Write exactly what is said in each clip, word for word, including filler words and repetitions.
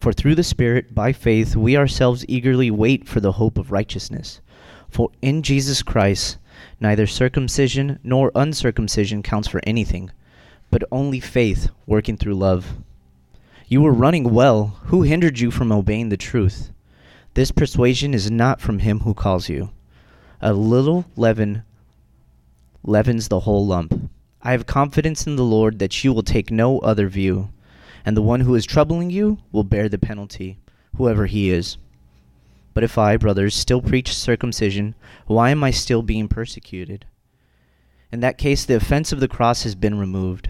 For through the Spirit, by faith, we ourselves eagerly wait for the hope of righteousness. For in Jesus Christ, neither circumcision nor uncircumcision counts for anything, but only faith working through love. You were running well. Who hindered you from obeying the truth? This persuasion is not from him who calls you. A little leaven leavens the whole lump. I have confidence in the Lord that you will take no other view, and the one who is troubling you will bear the penalty, whoever he is. But if I, brothers, still preach circumcision, why am I still being persecuted? In that case, the offense of the cross has been removed.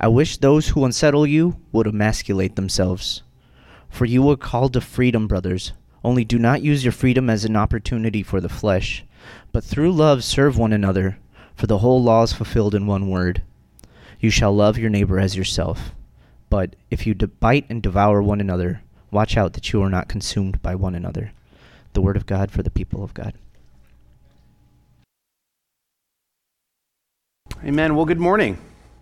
I wish those who unsettle you would emasculate themselves. For you were called to freedom, brothers. Only do not use your freedom as an opportunity for the flesh, but through love serve one another, for the whole law is fulfilled in one word. You shall love your neighbor as yourself. But if you de- bite and devour one another, watch out that you are not consumed by one another. The word of God for the people of God. Amen. Well, good morning.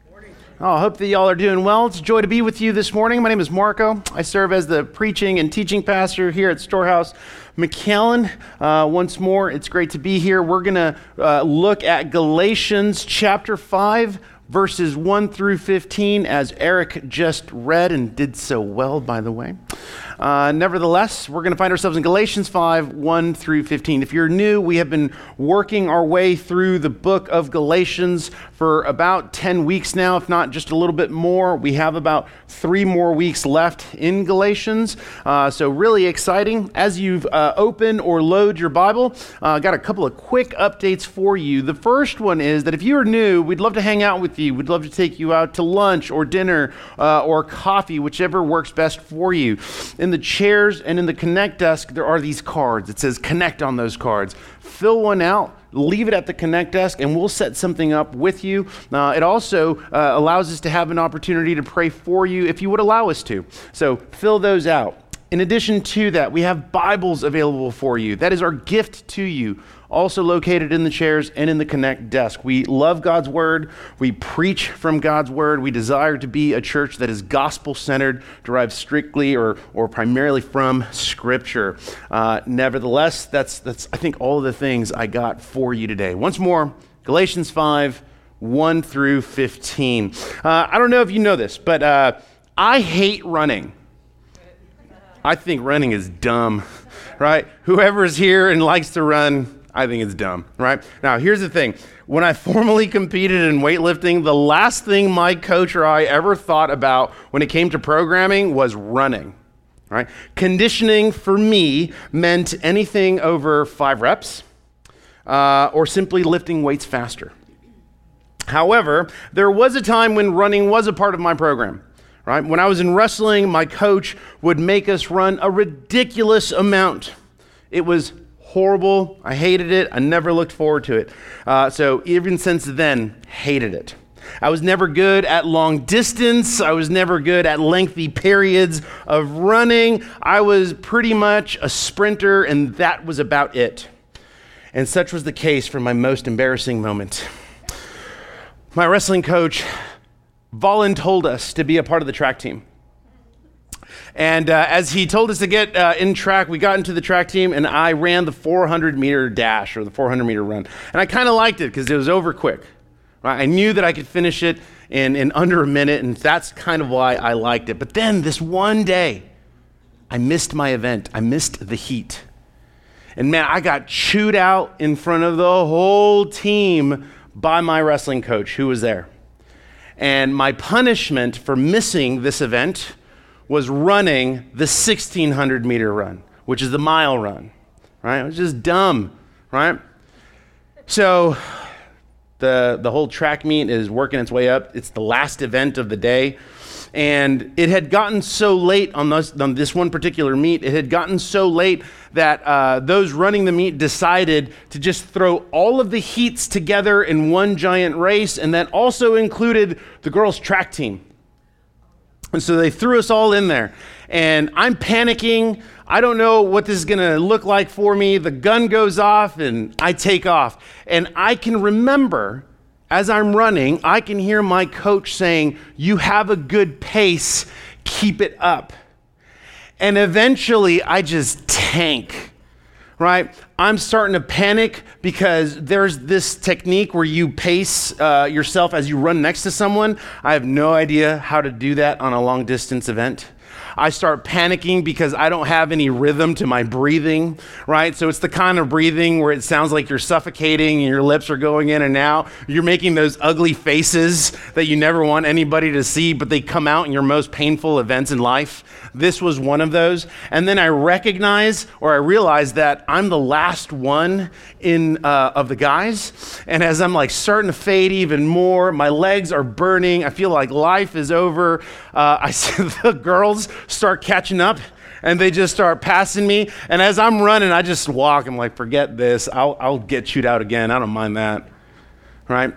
Good morning. Oh, I hope that y'all are doing well. It's a joy to be with you this morning. My name is Marco. I serve as the preaching and teaching pastor here at Storehouse McKellen. Uh, once more, it's great to be here. We're going to uh, look at Galatians chapter five, verses one through fifteen, as Eric just read and did so well, by the way. Uh, nevertheless, we're going to find ourselves in Galatians five, one through fifteen. If you're new, we have been working our way through the book of Galatians for about ten weeks now, if not just a little bit more. We have about three more weeks left in Galatians, uh, so really exciting. As you've uh, opened or load your Bible, I uh, got a couple of quick updates for you. The first one is that if you are new, we'd love to hang out with you. We'd love to take you out to lunch or dinner uh, or coffee, whichever works best for you. In the chairs and in the Connect desk, there are these cards. It says Connect on those cards. Fill one out, leave it at the Connect desk, and we'll set something up with you. Uh, it also uh, allows us to have an opportunity to pray for you if you would allow us to. So fill those out. In addition to that, we have Bibles available for you. That is our gift to you, also located in the chairs and in the Connect desk. We love God's word. We preach from God's word. We desire to be a church that is gospel-centered, derived strictly or or primarily from Scripture. Uh, nevertheless, that's, that's I think, all of the things I got for you today. Once more, Galatians five, one through fifteen. Uh, I don't know if you know this, but uh, I hate running. I think running is dumb, right? Whoever's here and likes to run, I think it's dumb, right? Now, here's the thing. When I formally competed in weightlifting, the last thing my coach or I ever thought about when it came to programming was running, right? Conditioning for me meant anything over five reps uh, or simply lifting weights faster. However, there was a time when running was a part of my program. Right? When I was in wrestling, my coach would make us run a ridiculous amount. It was horrible. I hated it. I never looked forward to it. Uh, so even since then, hated it. I was never good at long distance. I was never good at lengthy periods of running. I was pretty much a sprinter, and that was about it. And such was the case for my most embarrassing moment. My wrestling coach voluntold us to be a part of the track team. And uh, as he told us to get uh, in track, we got into the track team, and I ran the four hundred meter dash or the four hundred meter run. And I kind of liked it because it was over quick. Right? I knew that I could finish it in, in under a minute, and that's kind of why I liked it. But then this one day, I missed my event. I missed the heat. And man, I got chewed out in front of the whole team by my wrestling coach who was there. And my punishment for missing this event was running the sixteen hundred meter run, which is the mile run, right? It was just dumb, right? So the the whole track meet is working its way up. It's the last event of the day. And it had gotten so late on this, on this one particular meet, it had gotten so late that uh, those running the meet decided to just throw all of the heats together in one giant race, and that also included the girls' track team. And so they threw us all in there. And I'm panicking. I don't know what this is going to look like for me. The gun goes off, and I take off. And I can remember, as I'm running, I can hear my coach saying, "You have a good pace, keep it up." And eventually I just tank, right? I'm starting to panic because there's this technique where you pace uh, yourself as you run next to someone. I have no idea how to do that on a long distance event. I start panicking because I don't have any rhythm to my breathing, right? So it's the kind of breathing where it sounds like you're suffocating and your lips are going in and out. You're making those ugly faces that you never want anybody to see, but they come out in your most painful events in life. This was one of those. And then I recognize, or I realize, that I'm the last one in uh, of the guys. And as I'm like starting to fade even more, my legs are burning. I feel like life is over. Uh, I see the girls start catching up, and they just start passing me. And as I'm running, I just walk. I'm like, forget this. I'll, I'll get chewed out again. I don't mind that, right?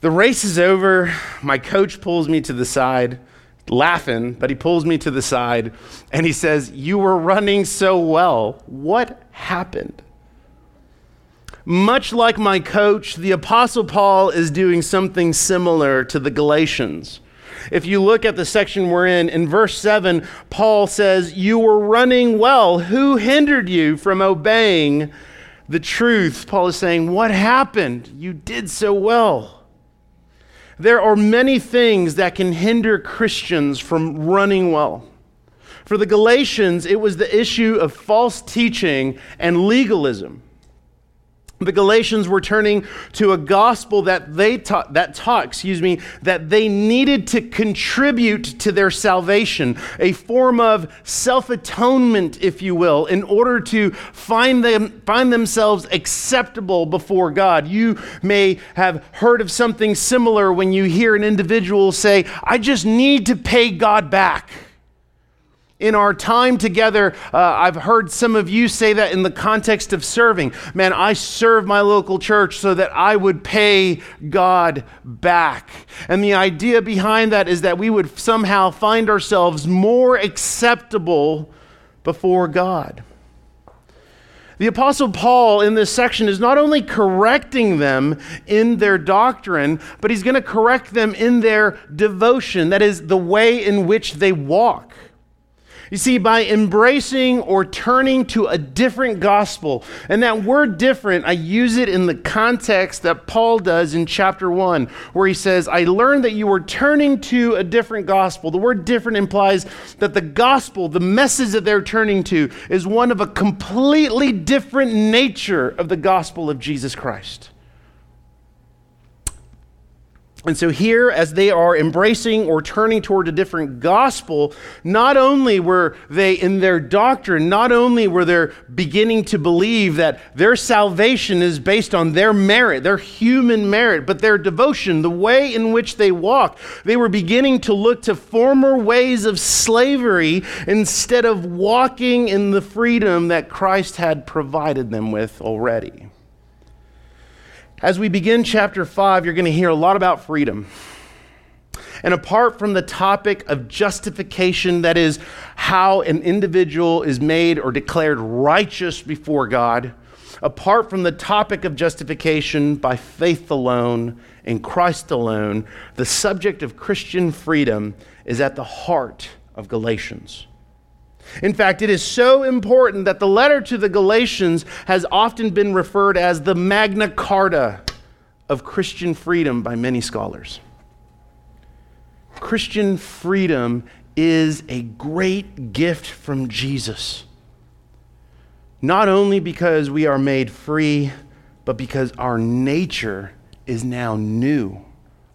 The race is over. My coach pulls me to the side, laughing, but he pulls me to the side, and he says, "You were running so well. What happened?" Much like my coach, the Apostle Paul is doing something similar to the Galatians. If you look at the section we're in, in verse seven, Paul says, "You were running well. Who hindered you from obeying the truth?" Paul is saying, what happened? You did so well. There are many things that can hinder Christians from running well. For the Galatians, it was the issue of false teaching and legalism. The Galatians were turning to a gospel that they taught, that taught, excuse me, that they needed to contribute to their salvation, a form of self-atonement, if you will, in order to find them, find themselves acceptable before God. You may have heard of something similar when you hear an individual say, "I just need to pay God back." In our time together, uh, I've heard some of you say that in the context of serving. Man, I serve my local church so that I would pay God back. And the idea behind that is that we would somehow find ourselves more acceptable before God. The Apostle Paul in this section is not only correcting them in their doctrine, but he's going to correct them in their devotion. That is the way in which they walk. You see, by embracing or turning to a different gospel, and that word different, I use it in the context that Paul does in chapter one, where he says, "I learned that you were turning to a different gospel." The word different implies that the gospel, the message that they're turning to, is one of a completely different nature of the gospel of Jesus Christ. And so here, as they are embracing or turning toward a different gospel, not only were they in their doctrine, not only were they beginning to believe that their salvation is based on their merit, their human merit, but their devotion, the way in which they walk, they were beginning to look to former ways of slavery instead of walking in the freedom that Christ had provided them with already. As we begin chapter five, you're going to hear a lot about freedom. And apart from the topic of justification, that is how an individual is made or declared righteous before God, apart from the topic of justification by faith alone in Christ alone, the subject of Christian freedom is at the heart of Galatians. In fact, it is so important that the letter to the Galatians has often been referred as the Magna Carta of Christian freedom by many scholars. Christian freedom is a great gift from Jesus, not only because we are made free, but because our nature is now new.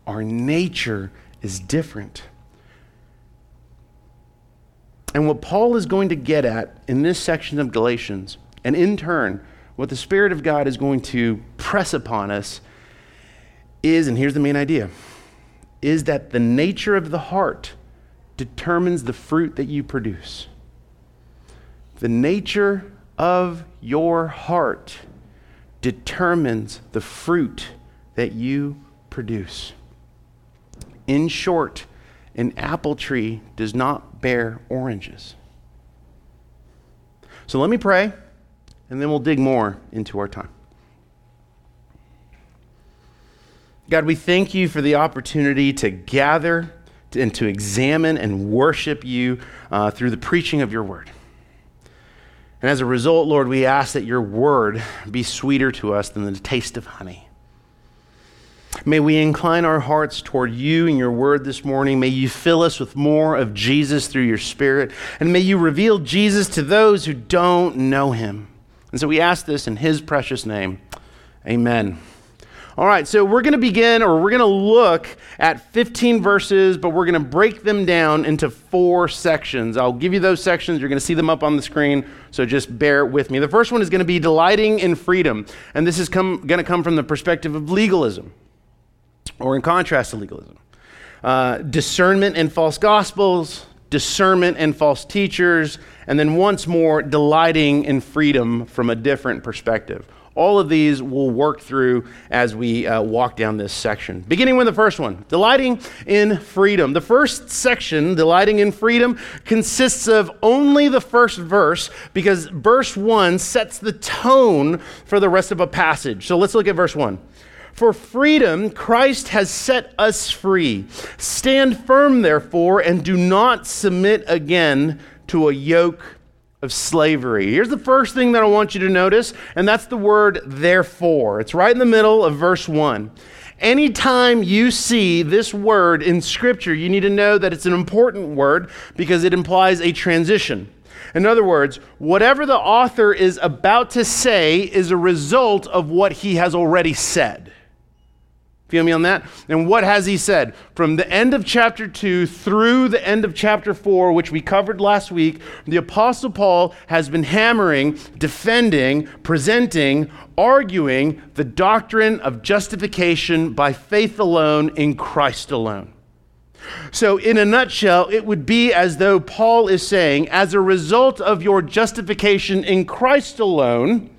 Our nature is different. And what Paul is going to get at in this section of Galatians, and in turn, what the Spirit of God is going to press upon us is, and here's the main idea, is that the nature of the heart determines the fruit that you produce. The nature of your heart determines the fruit that you produce. In short, an apple tree does not bear oranges. So let me pray, and then we'll dig more into our time. God, we thank you for the opportunity to gather and to examine and worship you uh, through the preaching of your word. And as a result, Lord, we ask that your word be sweeter to us than the taste of honey. May we incline our hearts toward you and your word this morning. May you fill us with more of Jesus through your spirit. And may you reveal Jesus to those who don't know him. And so we ask this in his precious name. Amen. All right, so we're going to begin, or we're going to look at fifteen verses, but we're going to break them down into four sections. I'll give you those sections. You're going to see them up on the screen, so just bear with me. The first one is going to be delighting in freedom, and this is come, going to come from the perspective of legalism, or in contrast to legalism. Uh, discernment and false gospels, discernment and false teachers, and then once more, delighting in freedom from a different perspective. All of these we'll work through as we uh, walk down this section. Beginning with the first one, delighting in freedom. The first section, delighting in freedom, consists of only the first verse, because verse one sets the tone for the rest of a passage. So let's look at verse one. For freedom, Christ has set us free. Stand firm, therefore, and do not submit again to a yoke of slavery. Here's the first thing that I want you to notice, and that's the word therefore. It's right in the middle of verse one. Anytime you see this word in Scripture, you need to know that it's an important word because it implies a transition. In other words, whatever the author is about to say is a result of what he has already said. Feel me on that? And what has he said? From the end of chapter two through the end of chapter four, which we covered last week, the Apostle Paul has been hammering, defending, presenting, arguing the doctrine of justification by faith alone in Christ alone. So in a nutshell, it would be as though Paul is saying, as a result of your justification in Christ alone,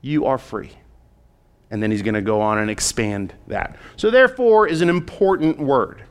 you are free. And then he's going to go on and expand that. So therefore is an important word.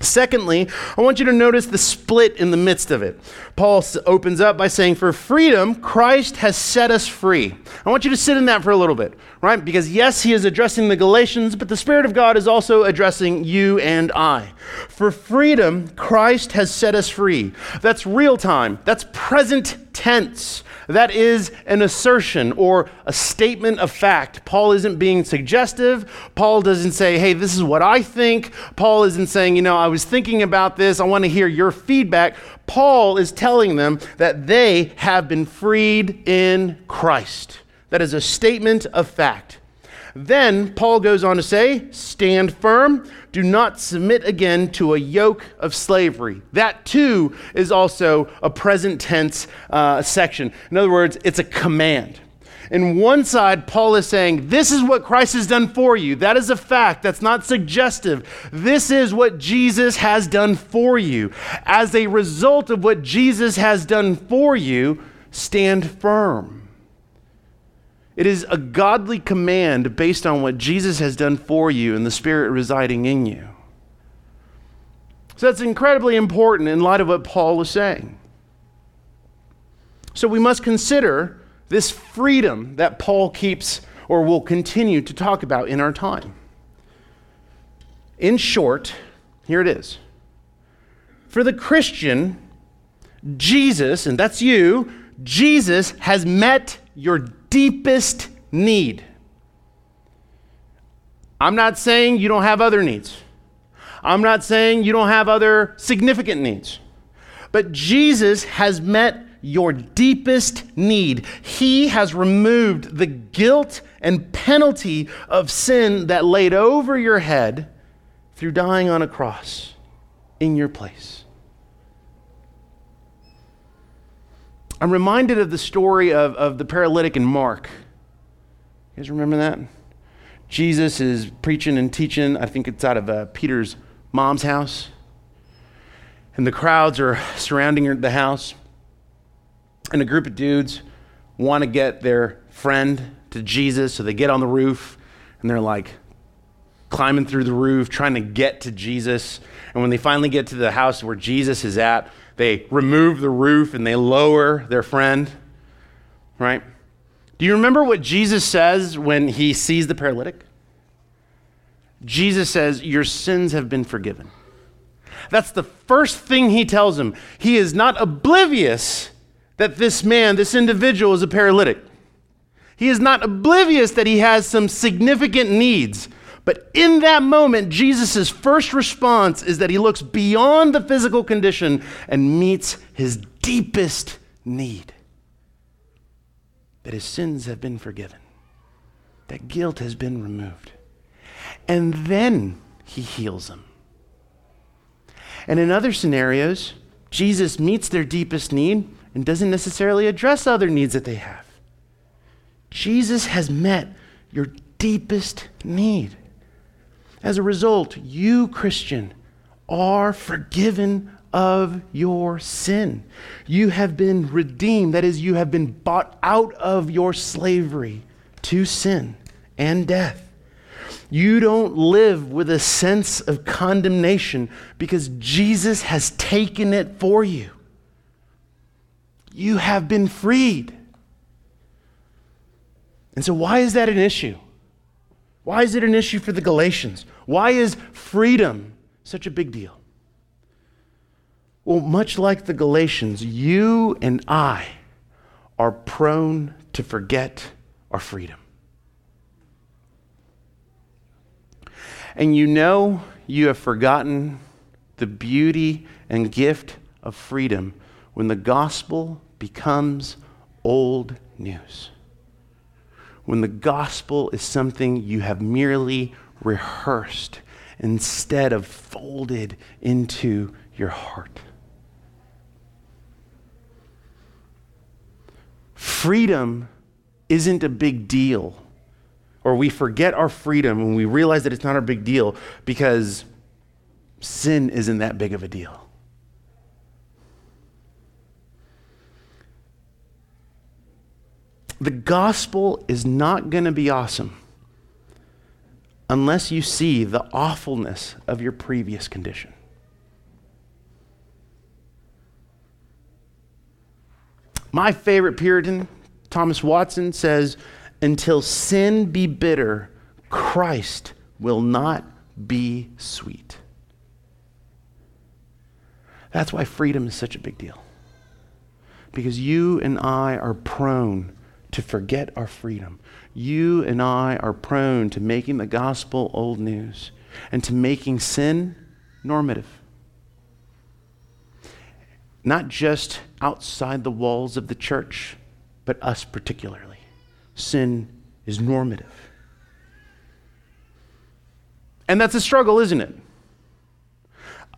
Secondly, I want you to notice the split in the midst of it. Paul opens up by saying, for freedom, Christ has set us free. I want you to sit in that for a little bit, right? Because yes, he is addressing the Galatians, but the Spirit of God is also addressing you and I. For freedom, Christ has set us free. That's real time. That's present tense. That is an assertion or a statement of fact. Paul isn't being suggestive. Paul doesn't say, hey, this is what I think. Paul isn't saying, you know, I was thinking about this. I want to hear your feedback. Paul is telling them that they have been freed in Christ. That is a statement of fact. Then Paul goes on to say, stand firm, do not submit again to a yoke of slavery. That too is also a present tense uh, section. In other words, it's a command. In one side, Paul is saying, this is what Christ has done for you. That is a fact. That's not suggestive. This is what Jesus has done for you. As a result of what Jesus has done for you, stand firm. It is a godly command based on what Jesus has done for you and the Spirit residing in you. So that's incredibly important in light of what Paul was saying. So we must consider this freedom that Paul keeps or will continue to talk about in our time. In short, here it is. For the Christian, Jesus, and that's you, Jesus has met your deepest need. I'm not saying you don't have other needs. I'm not saying you don't have other significant needs. But Jesus has met your deepest need. He has removed the guilt and penalty of sin that laid over your head through dying on a cross in your place. I'm reminded of the story of, of the paralytic in Mark. You guys remember that? Jesus is preaching and teaching. I think it's out of uh, Peter's mom's house, and the crowds are surrounding the house, and a group of dudes want to get their friend to Jesus, so they get on the roof, and they're like climbing through the roof, trying to get to Jesus. And when they finally get to the house where Jesus is at, they remove the roof and they lower their friend, right? Do you remember what Jesus says when he sees the paralytic? Jesus says, "Your sins have been forgiven." That's the first thing he tells him. He is not oblivious that this man, this individual, is a paralytic. He is not oblivious that he has some significant needs. But in that moment, Jesus' first response is that he looks beyond the physical condition and meets his deepest need. That his sins have been forgiven. That guilt has been removed. And then he heals them. And in other scenarios, Jesus meets their deepest need and doesn't necessarily address other needs that they have. Jesus has met your deepest need. As a result, you, Christian, are forgiven of your sin. You have been redeemed. That is, you have been bought out of your slavery to sin and death. You don't live with a sense of condemnation because Jesus has taken it for you. You have been freed. And so why is that an issue? Why is it an issue for the Galatians? Why is freedom such a big deal? Well, much like the Galatians, you and I are prone to forget our freedom. And you know you have forgotten the beauty and gift of freedom when the gospel becomes old news. When the gospel is something you have merely rehearsed instead of folded into your heart. Freedom isn't a big deal. Or we forget our freedom when we realize that it's not a big deal because sin isn't that big of a deal. The gospel is not going to be awesome unless you see the awfulness of your previous condition. My favorite Puritan, Thomas Watson, says, "Until sin be bitter, Christ will not be sweet." That's why freedom is such a big deal. Because you and I are prone to forget our freedom. You and I are prone to making the gospel old news and to making sin normative. Not just outside the walls of the church, but us particularly. Sin is normative. And that's a struggle, isn't it?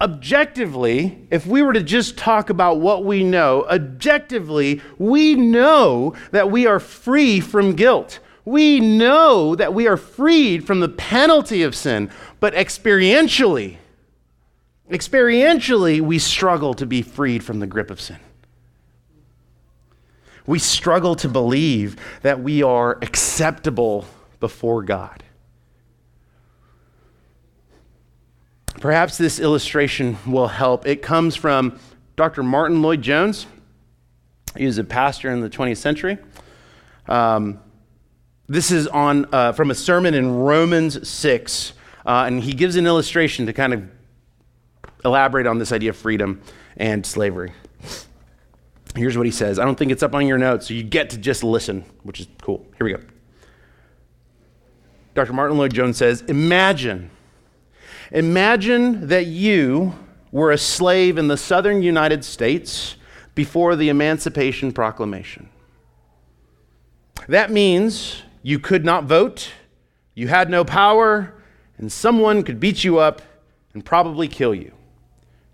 Objectively, if we were to just talk about what we know, objectively, we know that we are free from guilt. We know that we are freed from the penalty of sin. But experientially, experientially, we struggle to be freed from the grip of sin. We struggle to believe that we are acceptable before God. Perhaps this illustration will help. It comes from Doctor Martin Lloyd-Jones. He was a pastor in the twentieth century. Um, this is on uh, from a sermon in Romans six, uh, and he gives an illustration to kind of elaborate on this idea of freedom and slavery. Here's what he says. I don't think it's up on your notes, so you get to just listen, which is cool. Here we go. Doctor Martin Lloyd-Jones says, Imagine, imagine that you were a slave in the southern United States before the Emancipation Proclamation. That means you could not vote, you had no power, and someone could beat you up and probably kill you.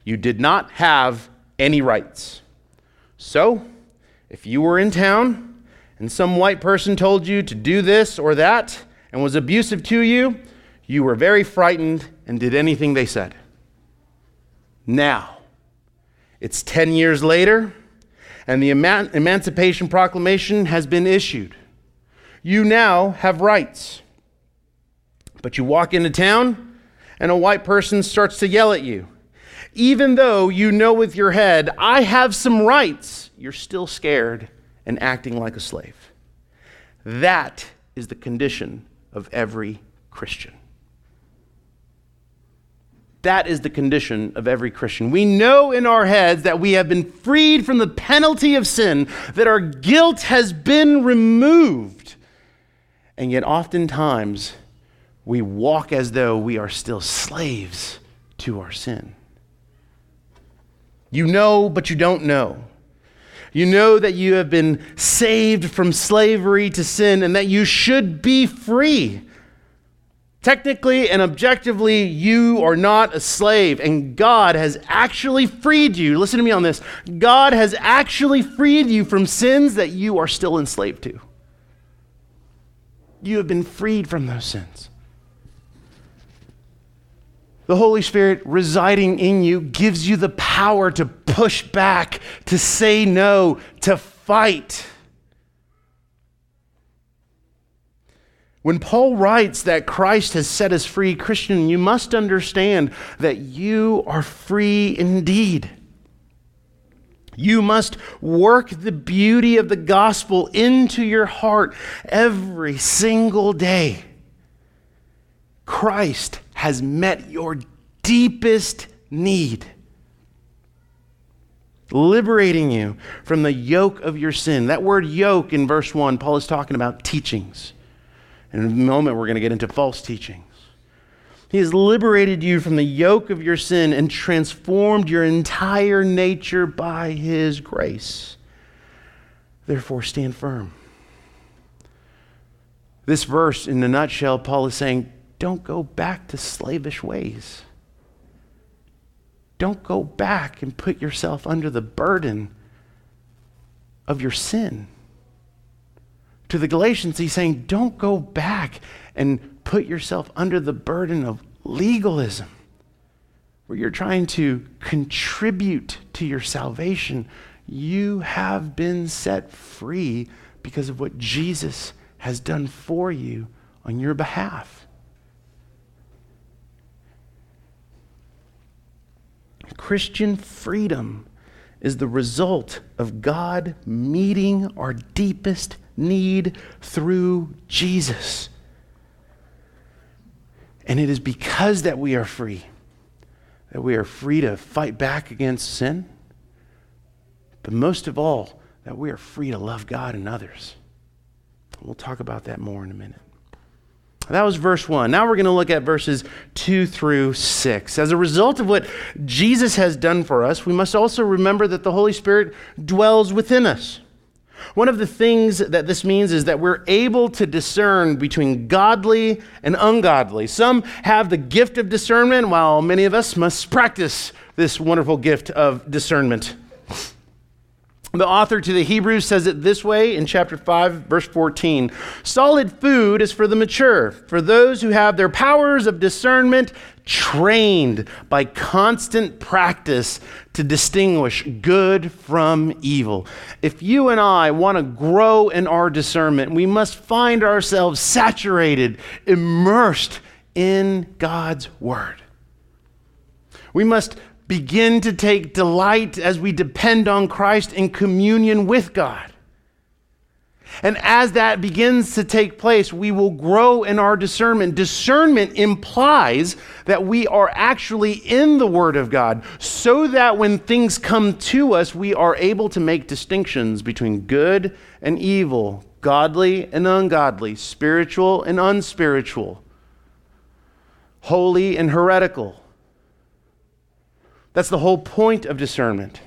You did not have any rights. So, if you were in town and some white person told you to do this or that and was abusive to you, you were very frightened and did anything they said. now. It's ten years later, and the Eman- Emancipation Proclamation has been issued. You now have rights. But you walk into town, and a white person starts to yell at you. Even though you know with your head, I have some rights, you're still scared and acting like a slave. That is the condition of every Christian. That is the condition of every Christian. We know in our heads that we have been freed from the penalty of sin, that our guilt has been removed. And yet oftentimes we walk as though we are still slaves to our sin. You know, but you don't know. You know that you have been saved from slavery to sin and that you should be free. Technically and objectively, you are not a slave, and God has actually freed you. Listen to me on this. God has actually freed you from sins that you are still enslaved to. You have been freed from those sins. The Holy Spirit residing in you gives you the power to push back, to say no, to fight. When Paul writes that Christ has set us free, Christian, you must understand that you are free indeed. You must work the beauty of the gospel into your heart every single day. Christ has met your deepest need, liberating you from the yoke of your sin. That word yoke in verse one, Paul is talking about teachings. And in a moment, we're going to get into false teachings. He has liberated you from the yoke of your sin and transformed your entire nature by his grace. Therefore, stand firm. This verse, in a nutshell, Paul is saying, don't go back to slavish ways. Don't go back and put yourself under the burden of your sin. To the Galatians, he's saying, don't go back and put yourself under the burden of legalism, where you're trying to contribute to your salvation. You have been set free because of what Jesus has done for you on your behalf. Christian freedom is the result of God meeting our deepest need through Jesus. And it is because that we are free, that we are free to fight back against sin, but most of all, that we are free to love God and others. We'll talk about that more in a minute. That was verse one. Now we're going to look at verses two through six. As a result of what Jesus has done for us, we must also remember that the Holy Spirit dwells within us. One of the things that this means is that we're able to discern between godly and ungodly. Some have the gift of discernment, while many of us must practice this wonderful gift of discernment. The author to the Hebrews says it this way in chapter five, verse fourteen. Solid food is for the mature, for those who have their powers of discernment trained by constant practice to distinguish good from evil. If you and I want to grow in our discernment, we must find ourselves saturated, immersed in God's word. We must begin to take delight as we depend on Christ in communion with God. And as that begins to take place, we will grow in our discernment. Discernment implies that we are actually in the Word of God, so that when things come to us, we are able to make distinctions between good and evil, godly and ungodly, spiritual and unspiritual, holy and heretical. That's the whole point of discernment.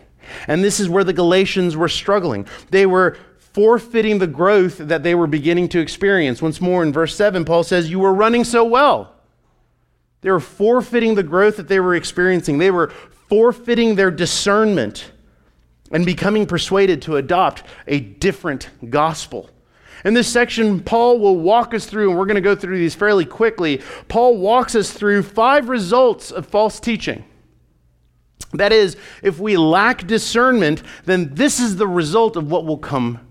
And this is where the Galatians were struggling. They were forfeiting the growth that they were beginning to experience. Once more in verse seven, Paul says, you were running so well. They were forfeiting the growth that they were experiencing. They were forfeiting their discernment and becoming persuaded to adopt a different gospel. In this section, Paul will walk us through, and we're going to go through these fairly quickly. Paul walks us through five results of false teaching. That is, if we lack discernment, then this is the result of what will come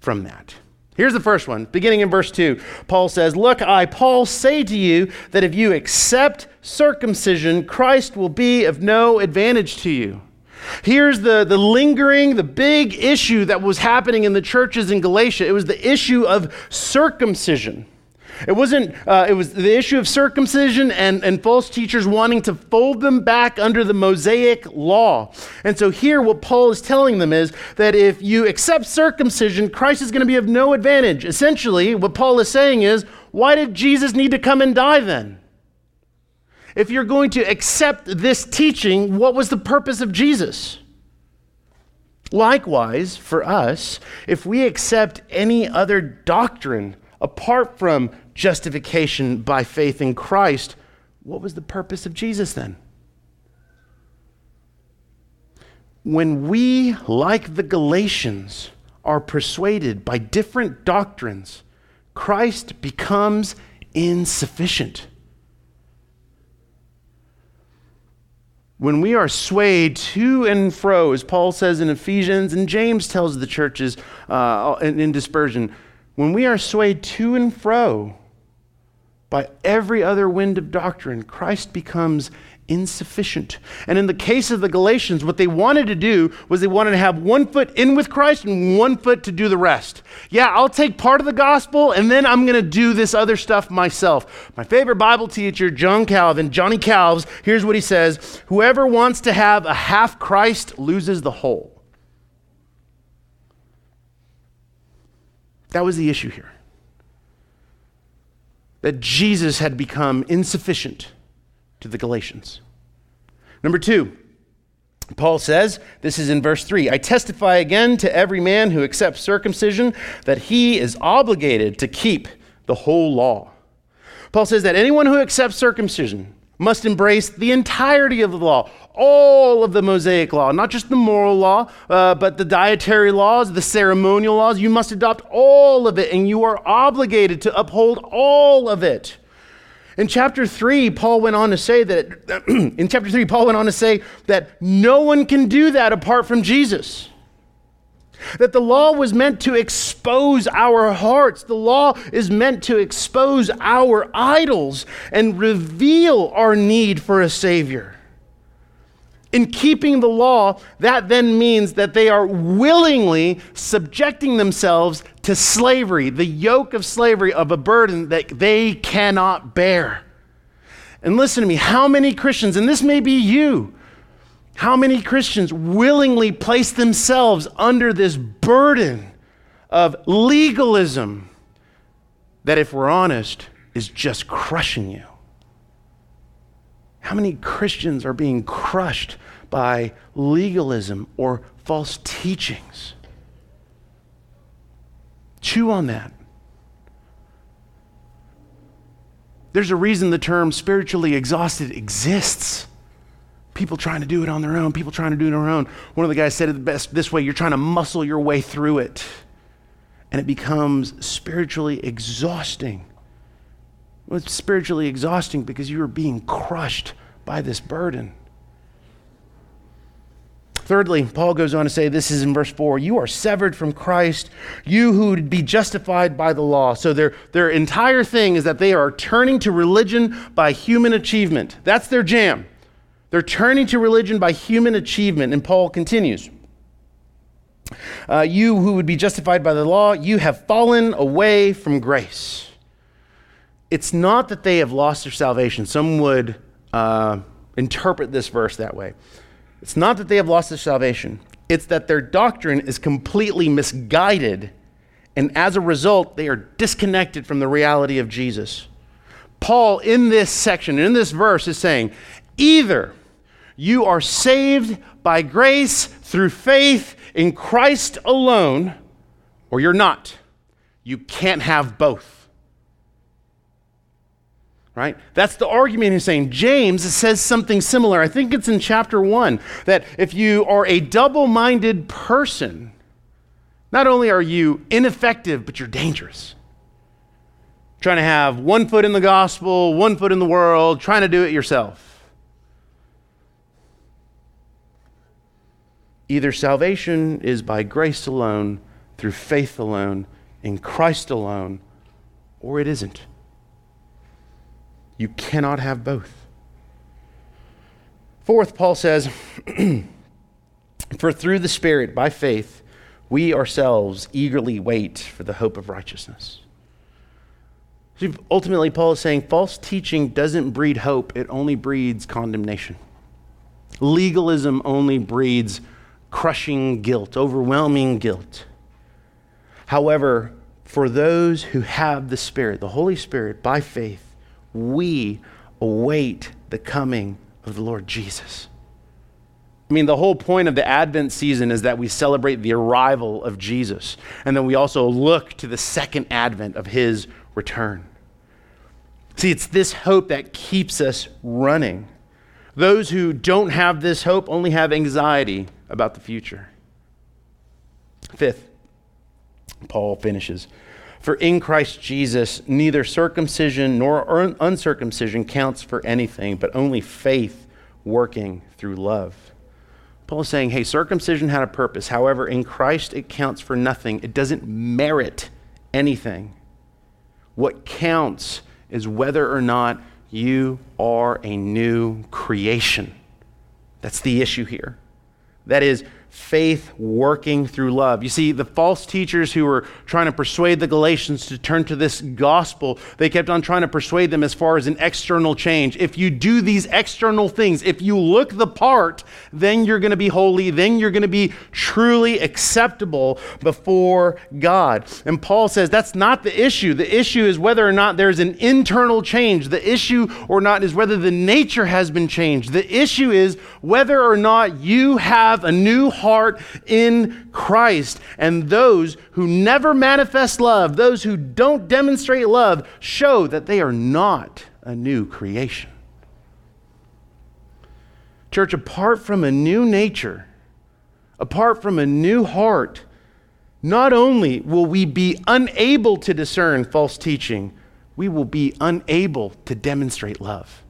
from that. Here's the first one, beginning in verse two. Paul says, "Look, I, Paul, say to you that if you accept circumcision, Christ will be of no advantage to you." Here's the, the lingering, the big issue that was happening in the churches in Galatia. It was the issue of circumcision. It wasn't, uh, it was the issue of circumcision and, and false teachers wanting to fold them back under the Mosaic law. And so here what Paul is telling them is that if you accept circumcision, Christ is going to be of no advantage. Essentially, what Paul is saying is, why did Jesus need to come and die then? If you're going to accept this teaching, what was the purpose of Jesus? Likewise, for us, if we accept any other doctrine apart from justification by faith in Christ, what was the purpose of Jesus then? When we, like the Galatians, are persuaded by different doctrines, Christ becomes insufficient. When we are swayed to and fro, as Paul says in Ephesians and James tells the churches uh, in, in dispersion, when we are swayed to and fro by every other wind of doctrine, Christ becomes insufficient. And in the case of the Galatians, what they wanted to do was they wanted to have one foot in with Christ and one foot to do the rest. Yeah, I'll take part of the gospel and then I'm going to do this other stuff myself. My favorite Bible teacher, John Calvin, Johnny Calves, here's what he says: "Whoever wants to have a half Christ loses the whole." That was the issue here. That Jesus had become insufficient to the Galatians. Number two, Paul says, this is in verse three, "I testify again to every man who accepts circumcision that he is obligated to keep the whole law." Paul says that anyone who accepts circumcision must embrace the entirety of the law, all of the Mosaic law, not just the moral law, uh, but the dietary laws, the ceremonial laws. You must adopt all of it, and you are obligated to uphold all of it. In chapter three, Paul went on to say that, in chapter three, Paul went on to say that no one can do that apart from Jesus. That the law was meant to expose our hearts. The law is meant to expose our idols and reveal our need for a Savior. In keeping the law, that then means that they are willingly subjecting themselves to slavery, the yoke of slavery, of a burden that they cannot bear. And listen to me, how many Christians, and this may be you, how many Christians willingly place themselves under this burden of legalism that, if we're honest, is just crushing you? How many Christians are being crushed by legalism or false teachings? Chew on that. There's a reason the term spiritually exhausted exists. People trying to do it on their own, people trying to do it on their own. One of the guys said it the best this way: you're trying to muscle your way through it. And it becomes spiritually exhausting. Well, it's spiritually exhausting because you are being crushed by this burden. Thirdly, Paul goes on to say, this is in verse four, "You are severed from Christ, you who would be justified by the law." So their, their entire thing is that they are turning to religion by human achievement. That's their jam. They're turning to religion by human achievement. And Paul continues, uh, "You who would be justified by the law, you have fallen away from grace." It's not that they have lost their salvation. Some would uh, interpret this verse that way. It's not that they have lost their salvation. It's that their doctrine is completely misguided. And as a result, they are disconnected from the reality of Jesus. Paul, in this section, in this verse, is saying, either you are saved by grace through faith in Christ alone, or you're not. You can't have both. Right? That's the argument he's saying. James says something similar. I think it's in chapter one, that if you are a double-minded person, not only are you ineffective, but you're dangerous. Trying to have one foot in the gospel, one foot in the world, trying to do it yourself. Either salvation is by grace alone, through faith alone, in Christ alone, or it isn't. You cannot have both. Fourth, Paul says, for through the Spirit, by faith, we ourselves eagerly wait for the hope of righteousness. So ultimately, Paul is saying false teaching doesn't breed hope. It only breeds condemnation. Legalism only breeds crushing guilt, overwhelming guilt. However, for those who have the Spirit, the Holy Spirit, by faith, we await the coming of the Lord Jesus. I mean, the whole point of the Advent season is that we celebrate the arrival of Jesus, and then we also look to the second advent of his return. See, it's this hope that keeps us running. Those who don't have this hope only have anxiety about the future. Fifth, Paul finishes, for in Christ Jesus, neither circumcision nor uncircumcision counts for anything, but only faith working through love. Paul is saying, hey, circumcision had a purpose. However, in Christ, it counts for nothing. It doesn't merit anything. What counts is whether or not you are a new creation. That's the issue here. That is faith working through love. You see, the false teachers who were trying to persuade the Galatians to turn to this gospel, they kept on trying to persuade them as far as an external change. If you do these external things, if you look the part, then you're going to be holy, then you're going to be truly acceptable before God. And Paul says that's not the issue. The issue is whether or not there's an internal change. The issue or not is whether the nature has been changed. The issue is whether or not you have a new heart Heart in Christ. And those who never manifest love, those who don't demonstrate love, show that they are not a new creation. Church, apart from a new nature, apart from a new heart, not only will we be unable to discern false teaching, we will be unable to demonstrate love.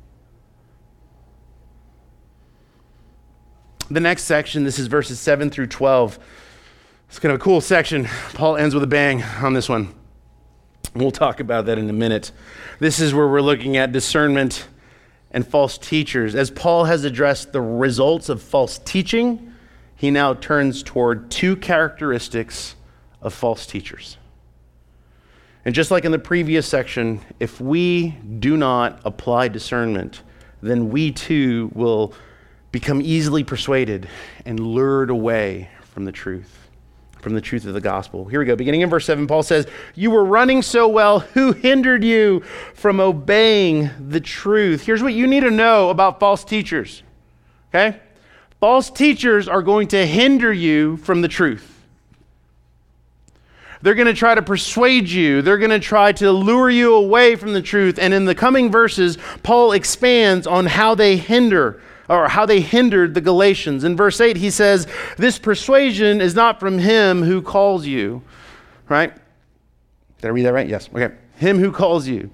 The next section, this is verses seven through twelve. It's kind of a cool section. Paul ends with a bang on this one. We'll talk about that in a minute. This is where we're looking at discernment and false teachers. As Paul has addressed the results of false teaching, he now turns toward two characteristics of false teachers. And just like in the previous section, if we do not apply discernment, then we too will become easily persuaded and lured away from the truth, from the truth of the gospel. Here we go. Beginning in verse seven, Paul says, you were running so well, who hindered you from obeying the truth? Here's what you need to know about false teachers, okay? False teachers are going to hinder you from the truth. They're going to try to persuade you. They're going to try to lure you away from the truth. And in the coming verses, Paul expands on how they hinder or how they hindered the Galatians. In verse eight, he says, this persuasion is not from him who calls you, right? Did I read that right? Yes, okay. Him who calls you.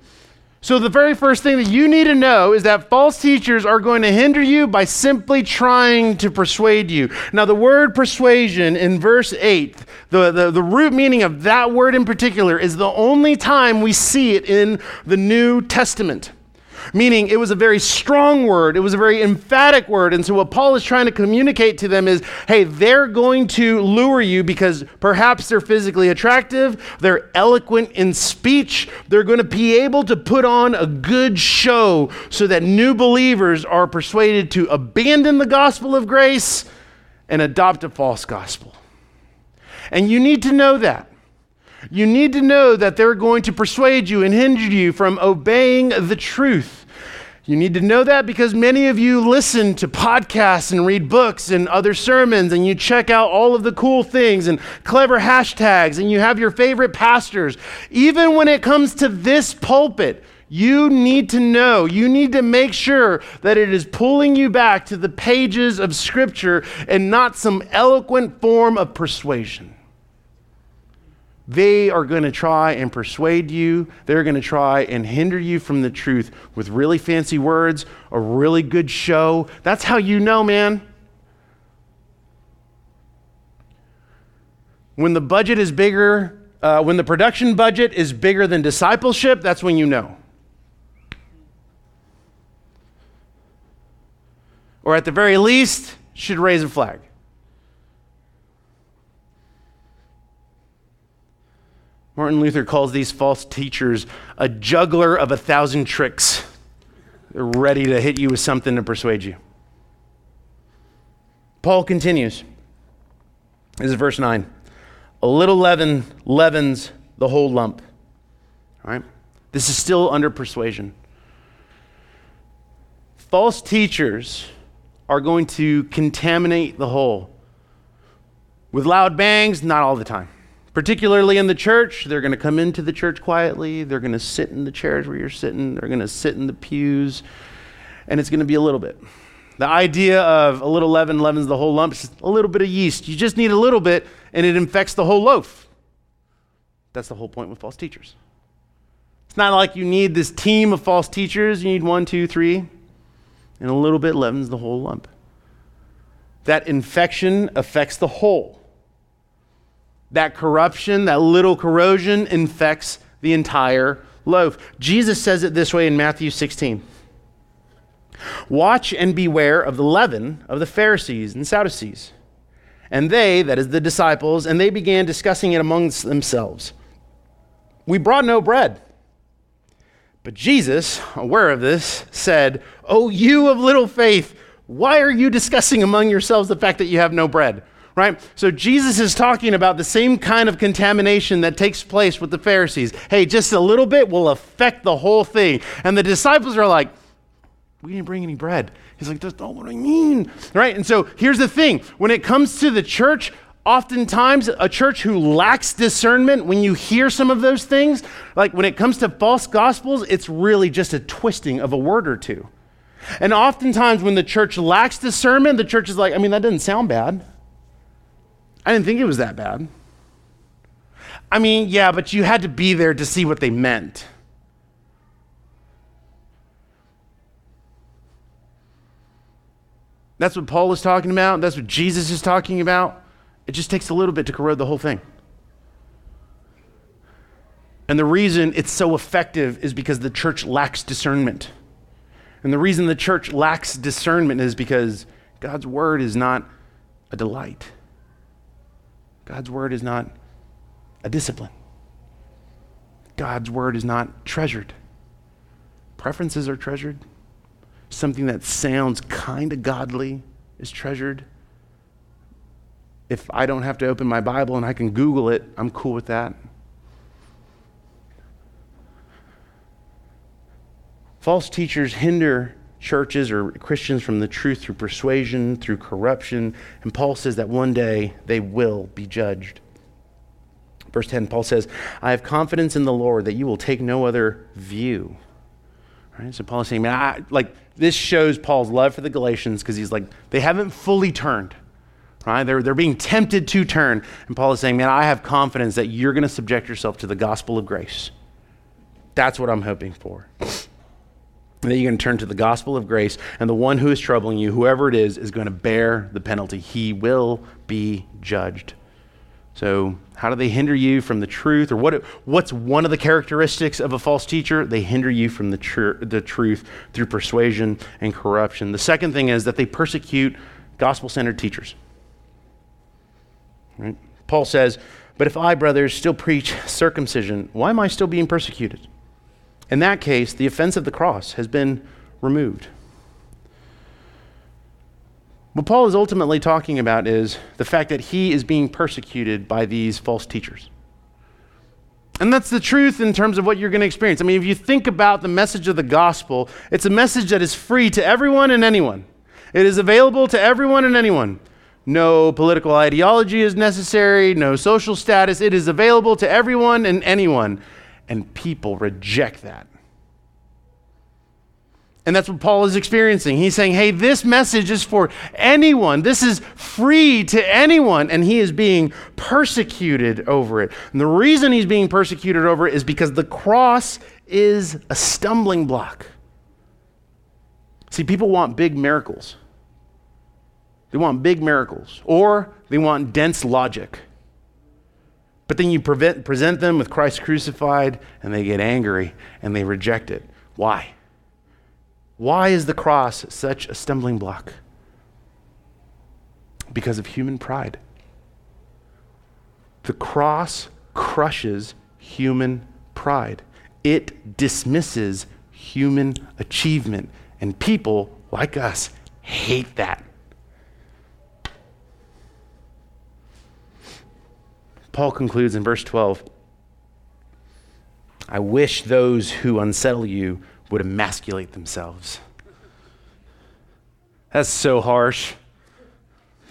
So the very first thing that you need to know is that false teachers are going to hinder you by simply trying to persuade you. Now the word persuasion in verse eight, the, the, the root meaning of that word in particular is the only time we see it in the New Testament. Meaning it was a very strong word. It was a very emphatic word. And so what Paul is trying to communicate to them is, hey, they're going to lure you because perhaps they're physically attractive. They're eloquent in speech. They're going to be able to put on a good show so that new believers are persuaded to abandon the gospel of grace and adopt a false gospel. And you need to know that. You need to know that they're going to persuade you and hinder you from obeying the truth. You need to know that because many of you listen to podcasts and read books and other sermons and you check out all of the cool things and clever hashtags and you have your favorite pastors. Even when it comes to this pulpit, you need to know, you need to make sure that it is pulling you back to the pages of Scripture and not some eloquent form of persuasion. They are going to try and persuade you. They're going to try and hinder you from the truth with really fancy words, a really good show. That's how you know, man. When the budget is bigger, uh, when the production budget is bigger than discipleship, that's when you know. Or at the very least, should raise a flag. Martin Luther calls these false teachers a juggler of a thousand tricks. They're ready to hit you with something to persuade you. Paul continues. This is verse nine. A little leaven leavens the whole lump. All right? This is still under persuasion. False teachers are going to contaminate the whole. With loud bangs, not all the time. Particularly in the church, they're going to come into the church quietly. They're going to sit in the chairs where you're sitting. They're going to sit in the pews. And it's going to be a little bit. The idea of a little leaven leavens the whole lump is a little bit of yeast. You just need a little bit, and it infects the whole loaf. That's the whole point with false teachers. It's not like you need this team of false teachers. You need one, two, three, and a little bit leavens the whole lump. That infection affects the whole. That corruption, that little corrosion infects the entire loaf. Jesus says it this way in Matthew sixteen. Watch and beware of the leaven of the Pharisees and Sadducees. And they, that is the disciples, and they began discussing it amongst themselves. We brought no bread. But Jesus, aware of this, said, "O you of little faith, why are you discussing among yourselves the fact that you have no bread?" Right? So Jesus is talking about the same kind of contamination that takes place with the Pharisees. Hey, just a little bit will affect the whole thing. And the disciples are like, "We didn't bring any bread." He's like, "That's not what I mean." Right? And so here's the thing. When it comes to the church, oftentimes a church who lacks discernment, when you hear some of those things, like when it comes to false gospels, it's really just a twisting of a word or two. And oftentimes when the church lacks discernment, the church is like, "I mean, that doesn't sound bad. I didn't think it was that bad. I mean, yeah, but you had to be there to see what they meant." That's what Paul is talking about. That's what Jesus is talking about. It just takes a little bit to corrode the whole thing. And the reason it's so effective is because the church lacks discernment. And the reason the church lacks discernment is because God's word is not a delight. God's word is not a discipline. God's word is not treasured. Preferences are treasured. Something that sounds kind of godly is treasured. If I don't have to open my Bible and I can Google it, I'm cool with that. False teachers hinder churches or Christians from the truth through persuasion, through corruption. And Paul says that one day they will be judged. Verse ten, Paul says, "I have confidence in the Lord that you will take no other view." All right, so Paul is saying, man, I, like this shows Paul's love for the Galatians, because he's like, they haven't fully turned, right? They're, they're being tempted to turn. And Paul is saying, man, I have confidence that you're going to subject yourself to the gospel of grace. That's what I'm hoping for. And then you're going to turn to the gospel of grace, and the one who is troubling you, whoever it is, is going to bear the penalty. He will be judged. So how do they hinder you from the truth? Or what? what's one of the characteristics of a false teacher? They hinder you from the, tr- the truth through persuasion and corruption. The second thing is that they persecute gospel-centered teachers. Right? Paul says, "But if I, brothers, still preach circumcision, why am I still being persecuted? In that case, the offense of the cross has been removed." What Paul is ultimately talking about is the fact that he is being persecuted by these false teachers. And that's the truth in terms of what you're going to experience. I mean, if you think about the message of the gospel, it's a message that is free to everyone and anyone. It is available to everyone and anyone. No political ideology is necessary, no social status. It is available to everyone and anyone. And people reject that. And that's what Paul is experiencing. He's saying, hey, this message is for anyone. This is free to anyone. And he is being persecuted over it. And the reason he's being persecuted over it is because the cross is a stumbling block. See, people want big miracles. They want big miracles. Or they want dense logic. But then you prevent, present them with Christ crucified, and they get angry and they reject it. Why? Why is the cross such a stumbling block? Because of human pride. The cross crushes human pride. It dismisses human achievement, and people like us hate that. Paul concludes in verse twelve, I wish those who unsettle you would emasculate themselves. That's so harsh.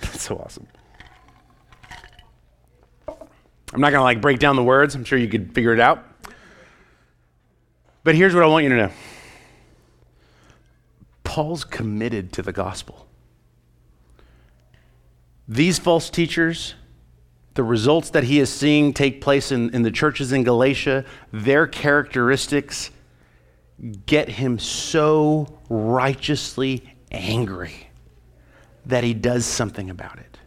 That's so awesome. I'm not going to like break down the words. I'm sure you could figure it out. But here's what I want you to know. Paul's committed to the gospel. These false teachers, the results that he is seeing take place in, in the churches in Galatia, their characteristics get him so righteously angry that he does something about it.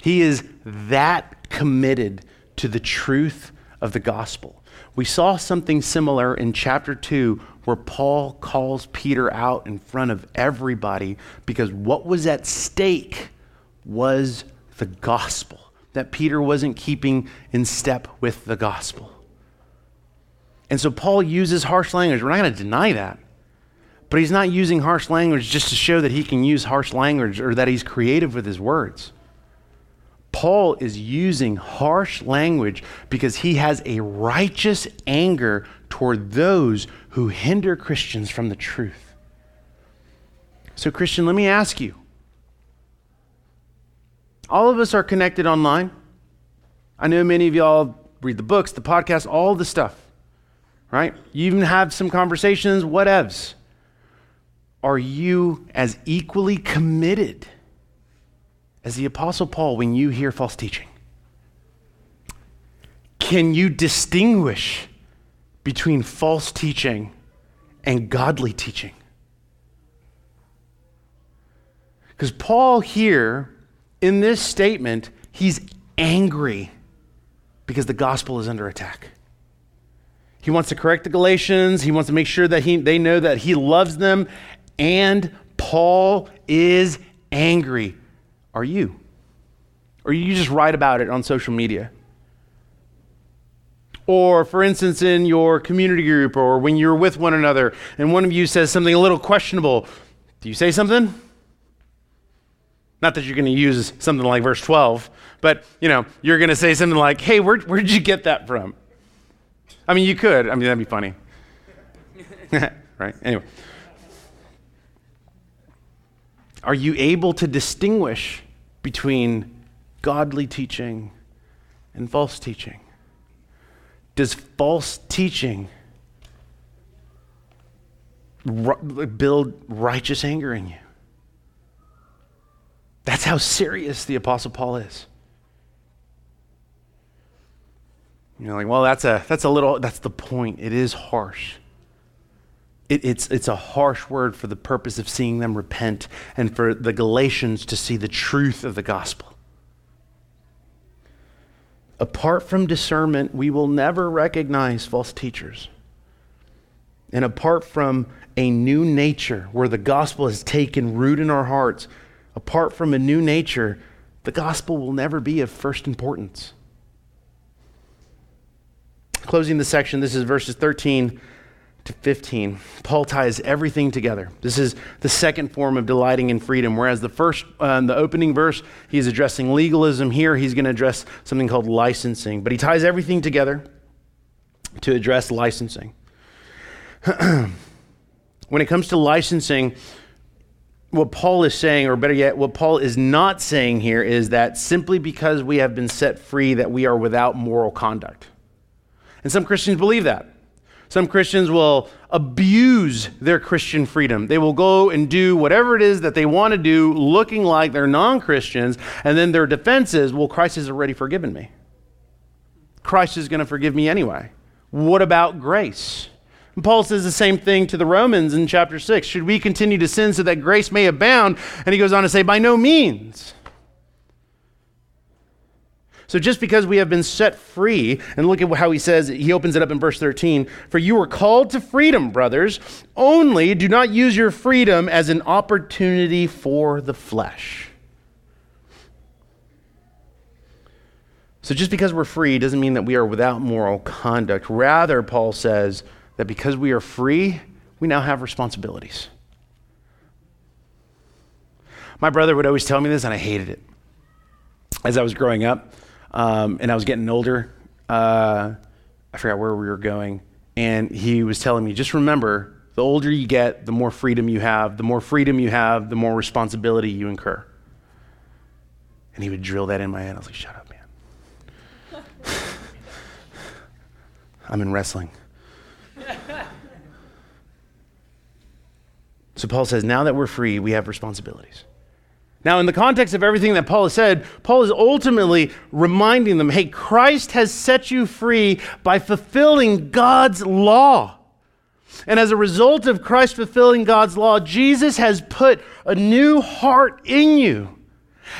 He is that committed to the truth of the gospel. We saw something similar in chapter two where Paul calls Peter out in front of everybody because what was at stake was the gospel. That Peter wasn't keeping in step with the gospel. And so Paul uses harsh language. We're not going to deny that. But he's not using harsh language just to show that he can use harsh language or that he's creative with his words. Paul is using harsh language because he has a righteous anger toward those who hinder Christians from the truth. So, Christian, let me ask you. All of us are connected online. I know many of y'all read the books, the podcasts, all the stuff, right? You even have some conversations, whatevs. Are you as equally committed as the Apostle Paul when you hear false teaching? Can you distinguish between false teaching and godly teaching? Because Paul here, in this statement, he's angry because the gospel is under attack. He wants to correct the Galatians. He wants to make sure that he, they know that he loves them. And Paul is angry. Are you? Or you just write about it on social media? Or, for instance, in your community group or when you're with one another and one of you says something a little questionable, do you say something? Not that you're going to use something like verse twelve, but you know, you're going to say something like, hey, where, where did you get that from? I mean, you could. I mean, that'd be funny. Right? Anyway. Are you able to distinguish between godly teaching and false teaching? Does false teaching r- build righteous anger in you? That's how serious the Apostle Paul is. You know, like, well, that's a that's a little that's the point. It is harsh. It, it's it's a harsh word for the purpose of seeing them repent and for the Galatians to see the truth of the gospel. Apart from discernment, we will never recognize false teachers. And apart from a new nature where the gospel has taken root in our hearts, apart from a new nature, the gospel will never be of first importance. Closing the section, this is verses thirteen to fifteen. Paul ties everything together. This is the second form of delighting in freedom. Whereas the first, uh, the opening verse, he's addressing legalism. Here, he's going to address something called licensing. But he ties everything together to address licensing. When it comes to licensing, what Paul is saying, or better yet, what Paul is not saying here is that simply because we have been set free that we are without moral conduct. And some Christians believe that. Some Christians will abuse their Christian freedom. They will go and do whatever it is that they want to do, looking like they're non-Christians, and then their defense is, well, Christ has already forgiven me. Christ is going to forgive me anyway. What about grace? Paul says the same thing to the Romans in chapter six. Should we continue to sin so that grace may abound? And he goes on to say, by no means. So just because we have been set free, and look at how he says, he opens it up in verse thirteen, for you were called to freedom, brothers, only do not use your freedom as an opportunity for the flesh. So just because we're free doesn't mean that we are without moral conduct. Rather, Paul says that because we are free, we now have responsibilities. My brother would always tell me this, and I hated it. As I was growing up, um, and I was getting older, uh, I forgot where we were going, and he was telling me, just remember, the older you get, the more freedom you have. The more freedom you have, the more responsibility you incur. And he would drill that in my head. I was like, shut up, man. I'm in wrestling. So Paul says, now that we're free, we have responsibilities. Now, in the context of everything that Paul has said, Paul is ultimately reminding them, hey, Christ has set you free by fulfilling God's law. And as a result of Christ fulfilling God's law, Jesus has put a new heart in you.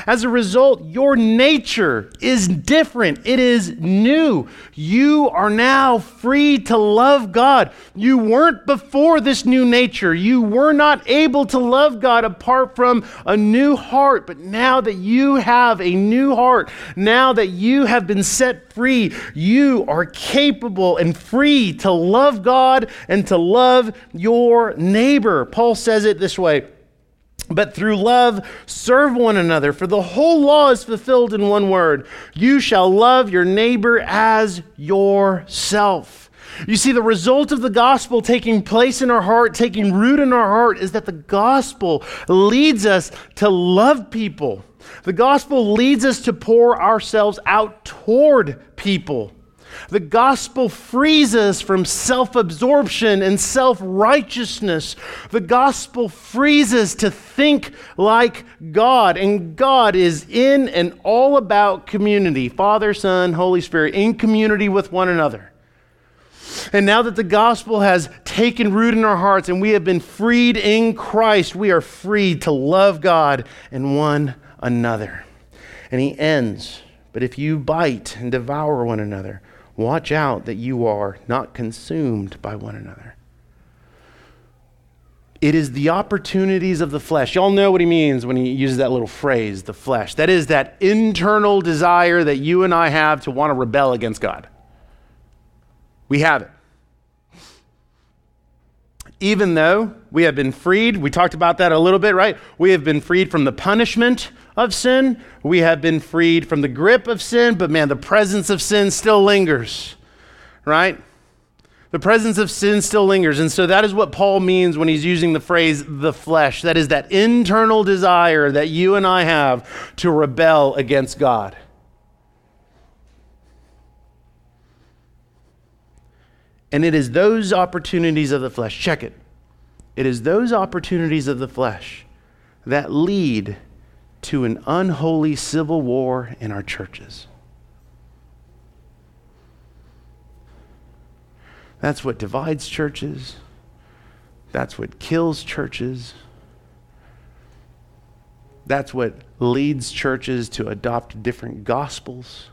As a result, your nature is different. It is new. You are now free to love God. You weren't before this new nature. You were not able to love God apart from a new heart. But now that you have a new heart, now that you have been set free, you are capable and free to love God and to love your neighbor. Paul says it this way. But through love, serve one another, for the whole law is fulfilled in one word. You shall love your neighbor as yourself. You see, the result of the gospel taking place in our heart, taking root in our heart, is that the gospel leads us to love people. The gospel leads us to pour ourselves out toward people. The gospel frees us from self-absorption and self-righteousness. The gospel frees us to think like God, and God is in and all about community, Father, Son, Holy Spirit, in community with one another. And now that the gospel has taken root in our hearts and we have been freed in Christ, we are free to love God and one another. And he ends, but if you bite and devour one another, watch out that you are not consumed by one another. It is the opportunities of the flesh. Y'all know what he means when he uses that little phrase, the flesh. That is that internal desire that you and I have to want to rebel against God. We have it. Even though we have been freed, we talked about that a little bit, right? We have been freed from the punishment of sin. We have been freed from the grip of sin, but man, the presence of sin still lingers, right? The presence of sin still lingers. And so that is what Paul means when he's using the phrase, the flesh. That is that internal desire that you and I have to rebel against God. And it is those opportunities of the flesh, check it. It is those opportunities of the flesh that lead to an unholy civil war in our churches. That's what divides churches. That's what kills churches. That's what leads churches to adopt different gospels.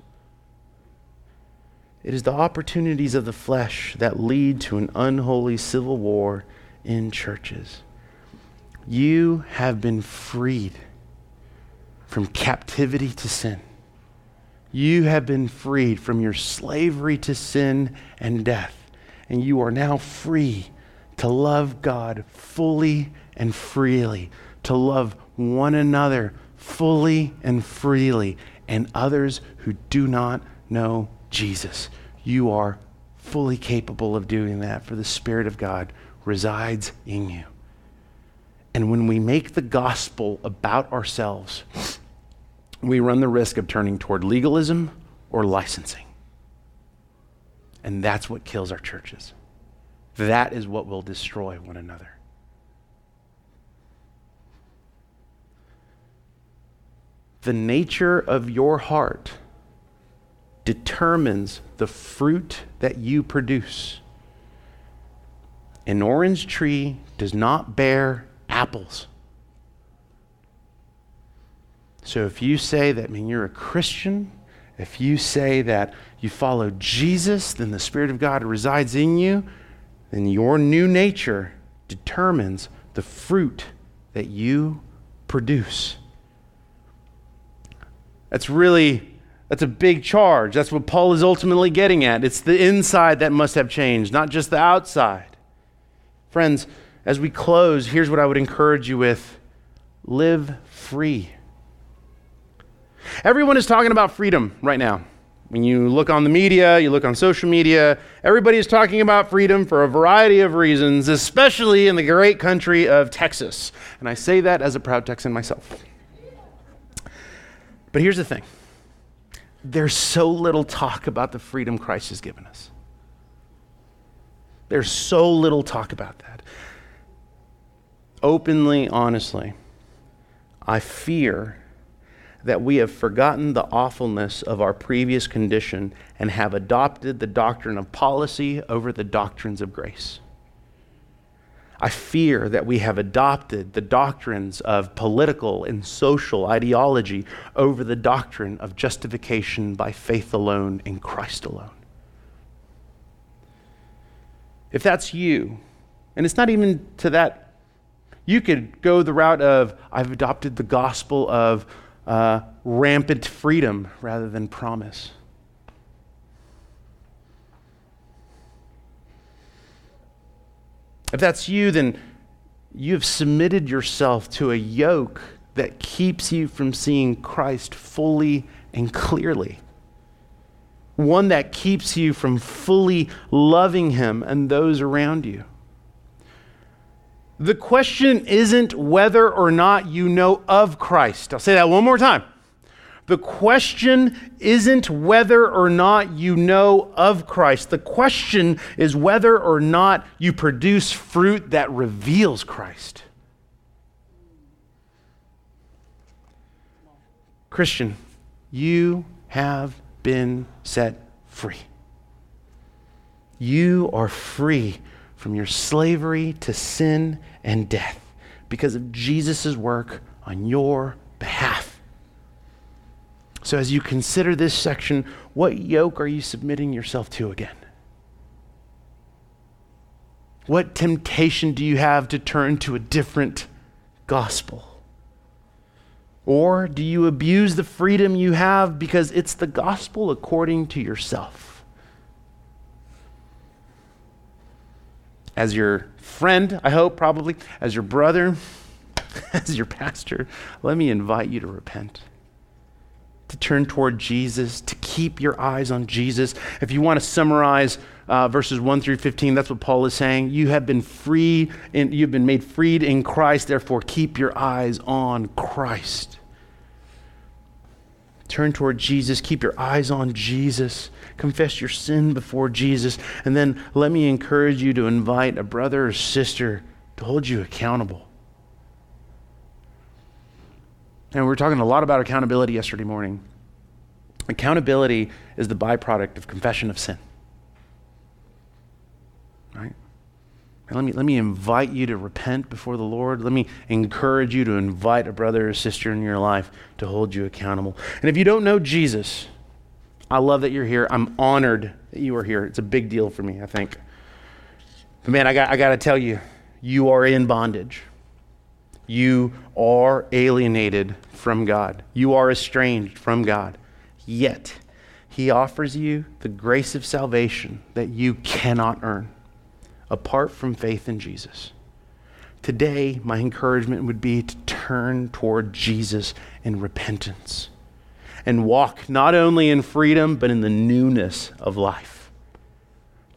It is the opportunities of the flesh that lead to an unholy civil war in churches. You have been freed from captivity to sin. You have been freed from your slavery to sin and death. And you are now free to love God fully and freely, to love one another fully and freely, and others who do not know Jesus. You are fully capable of doing that, for the Spirit of God resides in you. And when we make the gospel about ourselves, we run the risk of turning toward legalism or licensing. And that's what kills our churches. That is what will destroy one another. The nature of your heart determines the fruit that you produce. An orange tree does not bear apples. So if you say that, I mean, you're a Christian, If you say that you follow Jesus, then the Spirit of God resides in you, then your new nature determines the fruit that you produce. That's really, that's a big charge. That's what Paul is ultimately getting at. It's the inside that must have changed, not just the outside. Friends, as we close, here's what I would encourage you with. Live free. Everyone is talking about freedom right now. When you look on the media, you look on social media, everybody is talking about freedom for a variety of reasons, especially in the great country of Texas. And I say that as a proud Texan myself. But here's the thing. There's so little talk about the freedom Christ has given us. There's so little talk about that. Openly, honestly, I fear that we have forgotten the awfulness of our previous condition and have adopted the doctrine of policy over the doctrines of grace. I fear that we have adopted the doctrines of political and social ideology over the doctrine of justification by faith alone in Christ alone. If that's you, and it's not even to that, you could go the route of, I've adopted the gospel of Uh, rampant freedom rather than promise. If that's you, then you have submitted yourself to a yoke that keeps you from seeing Christ fully and clearly. One that keeps you from fully loving him and those around you. The question isn't whether or not you know of Christ. I'll say that one more time. The question isn't whether or not you know of Christ. The question is whether or not you produce fruit that reveals Christ. Christian, you have been set free. You are free from your slavery to sin and death because of Jesus' work on your behalf. So as you consider this section, what yoke are you submitting yourself to again? What temptation do you have to turn to a different gospel? Or do you abuse the freedom you have because it's the gospel according to yourself? As your friend, I hope, probably, as your brother, as your pastor, let me invite you to repent, to turn toward Jesus, to keep your eyes on Jesus. If you want to summarize uh, verses one through fifteen, that's what Paul is saying. You have been free, and you've been made freed in Christ, therefore keep your eyes on Christ. Turn toward Jesus, keep your eyes on Jesus, confess your sin before Jesus, and then let me encourage you to invite a brother or sister to hold you accountable. And we were talking a lot about accountability yesterday morning. Accountability is the byproduct of confession of sin. Right? And let me, let me invite you to repent before the Lord. Let me encourage you to invite a brother or sister in your life to hold you accountable. And if you don't know Jesus, I love that you're here. I'm honored that you are here. It's a big deal for me, I think. But man, I got I got to tell you, you are in bondage. You are alienated from God. You are estranged from God. Yet, he offers you the grace of salvation that you cannot earn, apart from faith in Jesus. Today, my encouragement would be to turn toward Jesus in repentance and walk not only in freedom, but in the newness of life.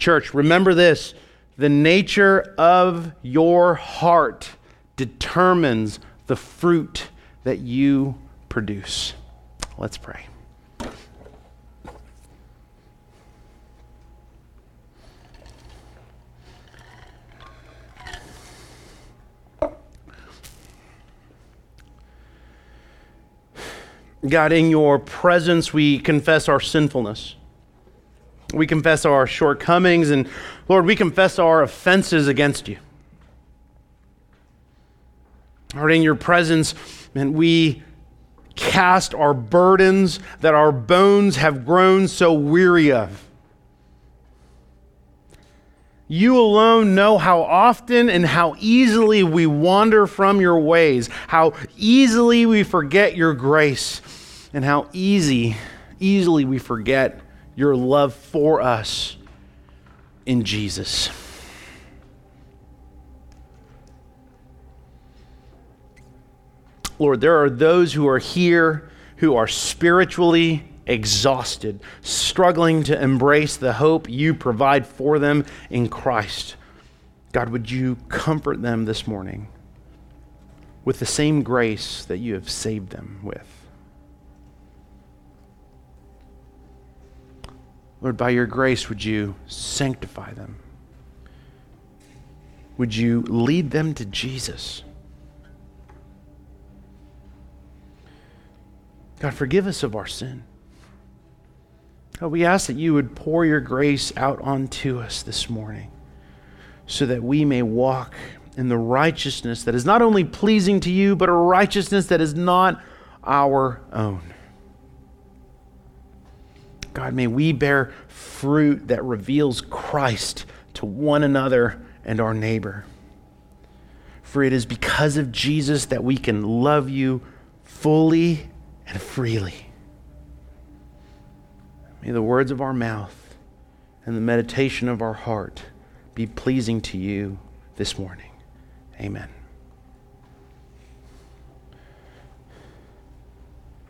Church, remember this. The nature of your heart determines the fruit that you produce. Let's pray. God, in your presence, we confess our sinfulness. We confess our shortcomings, and Lord, we confess our offenses against you. Lord, in your presence, and we cast our burdens that our bones have grown so weary of. You alone know how often and how easily we wander from your ways, how easily we forget your grace, and how easy, easily we forget your love for us in Jesus. Lord, there are those who are here who are spiritually exhausted, struggling to embrace the hope you provide for them in Christ. God, would you comfort them this morning with the same grace that you have saved them with? Lord, by your grace, would you sanctify them? Would you lead them to Jesus? God, forgive us of our sin. God, we ask that you would pour your grace out onto us this morning so that we may walk in the righteousness that is not only pleasing to you, but a righteousness that is not our own. God, may we bear fruit that reveals Christ to one another and our neighbor. For it is because of Jesus that we can love you fully and freely. May the words of our mouth and the meditation of our heart be pleasing to you this morning. Amen.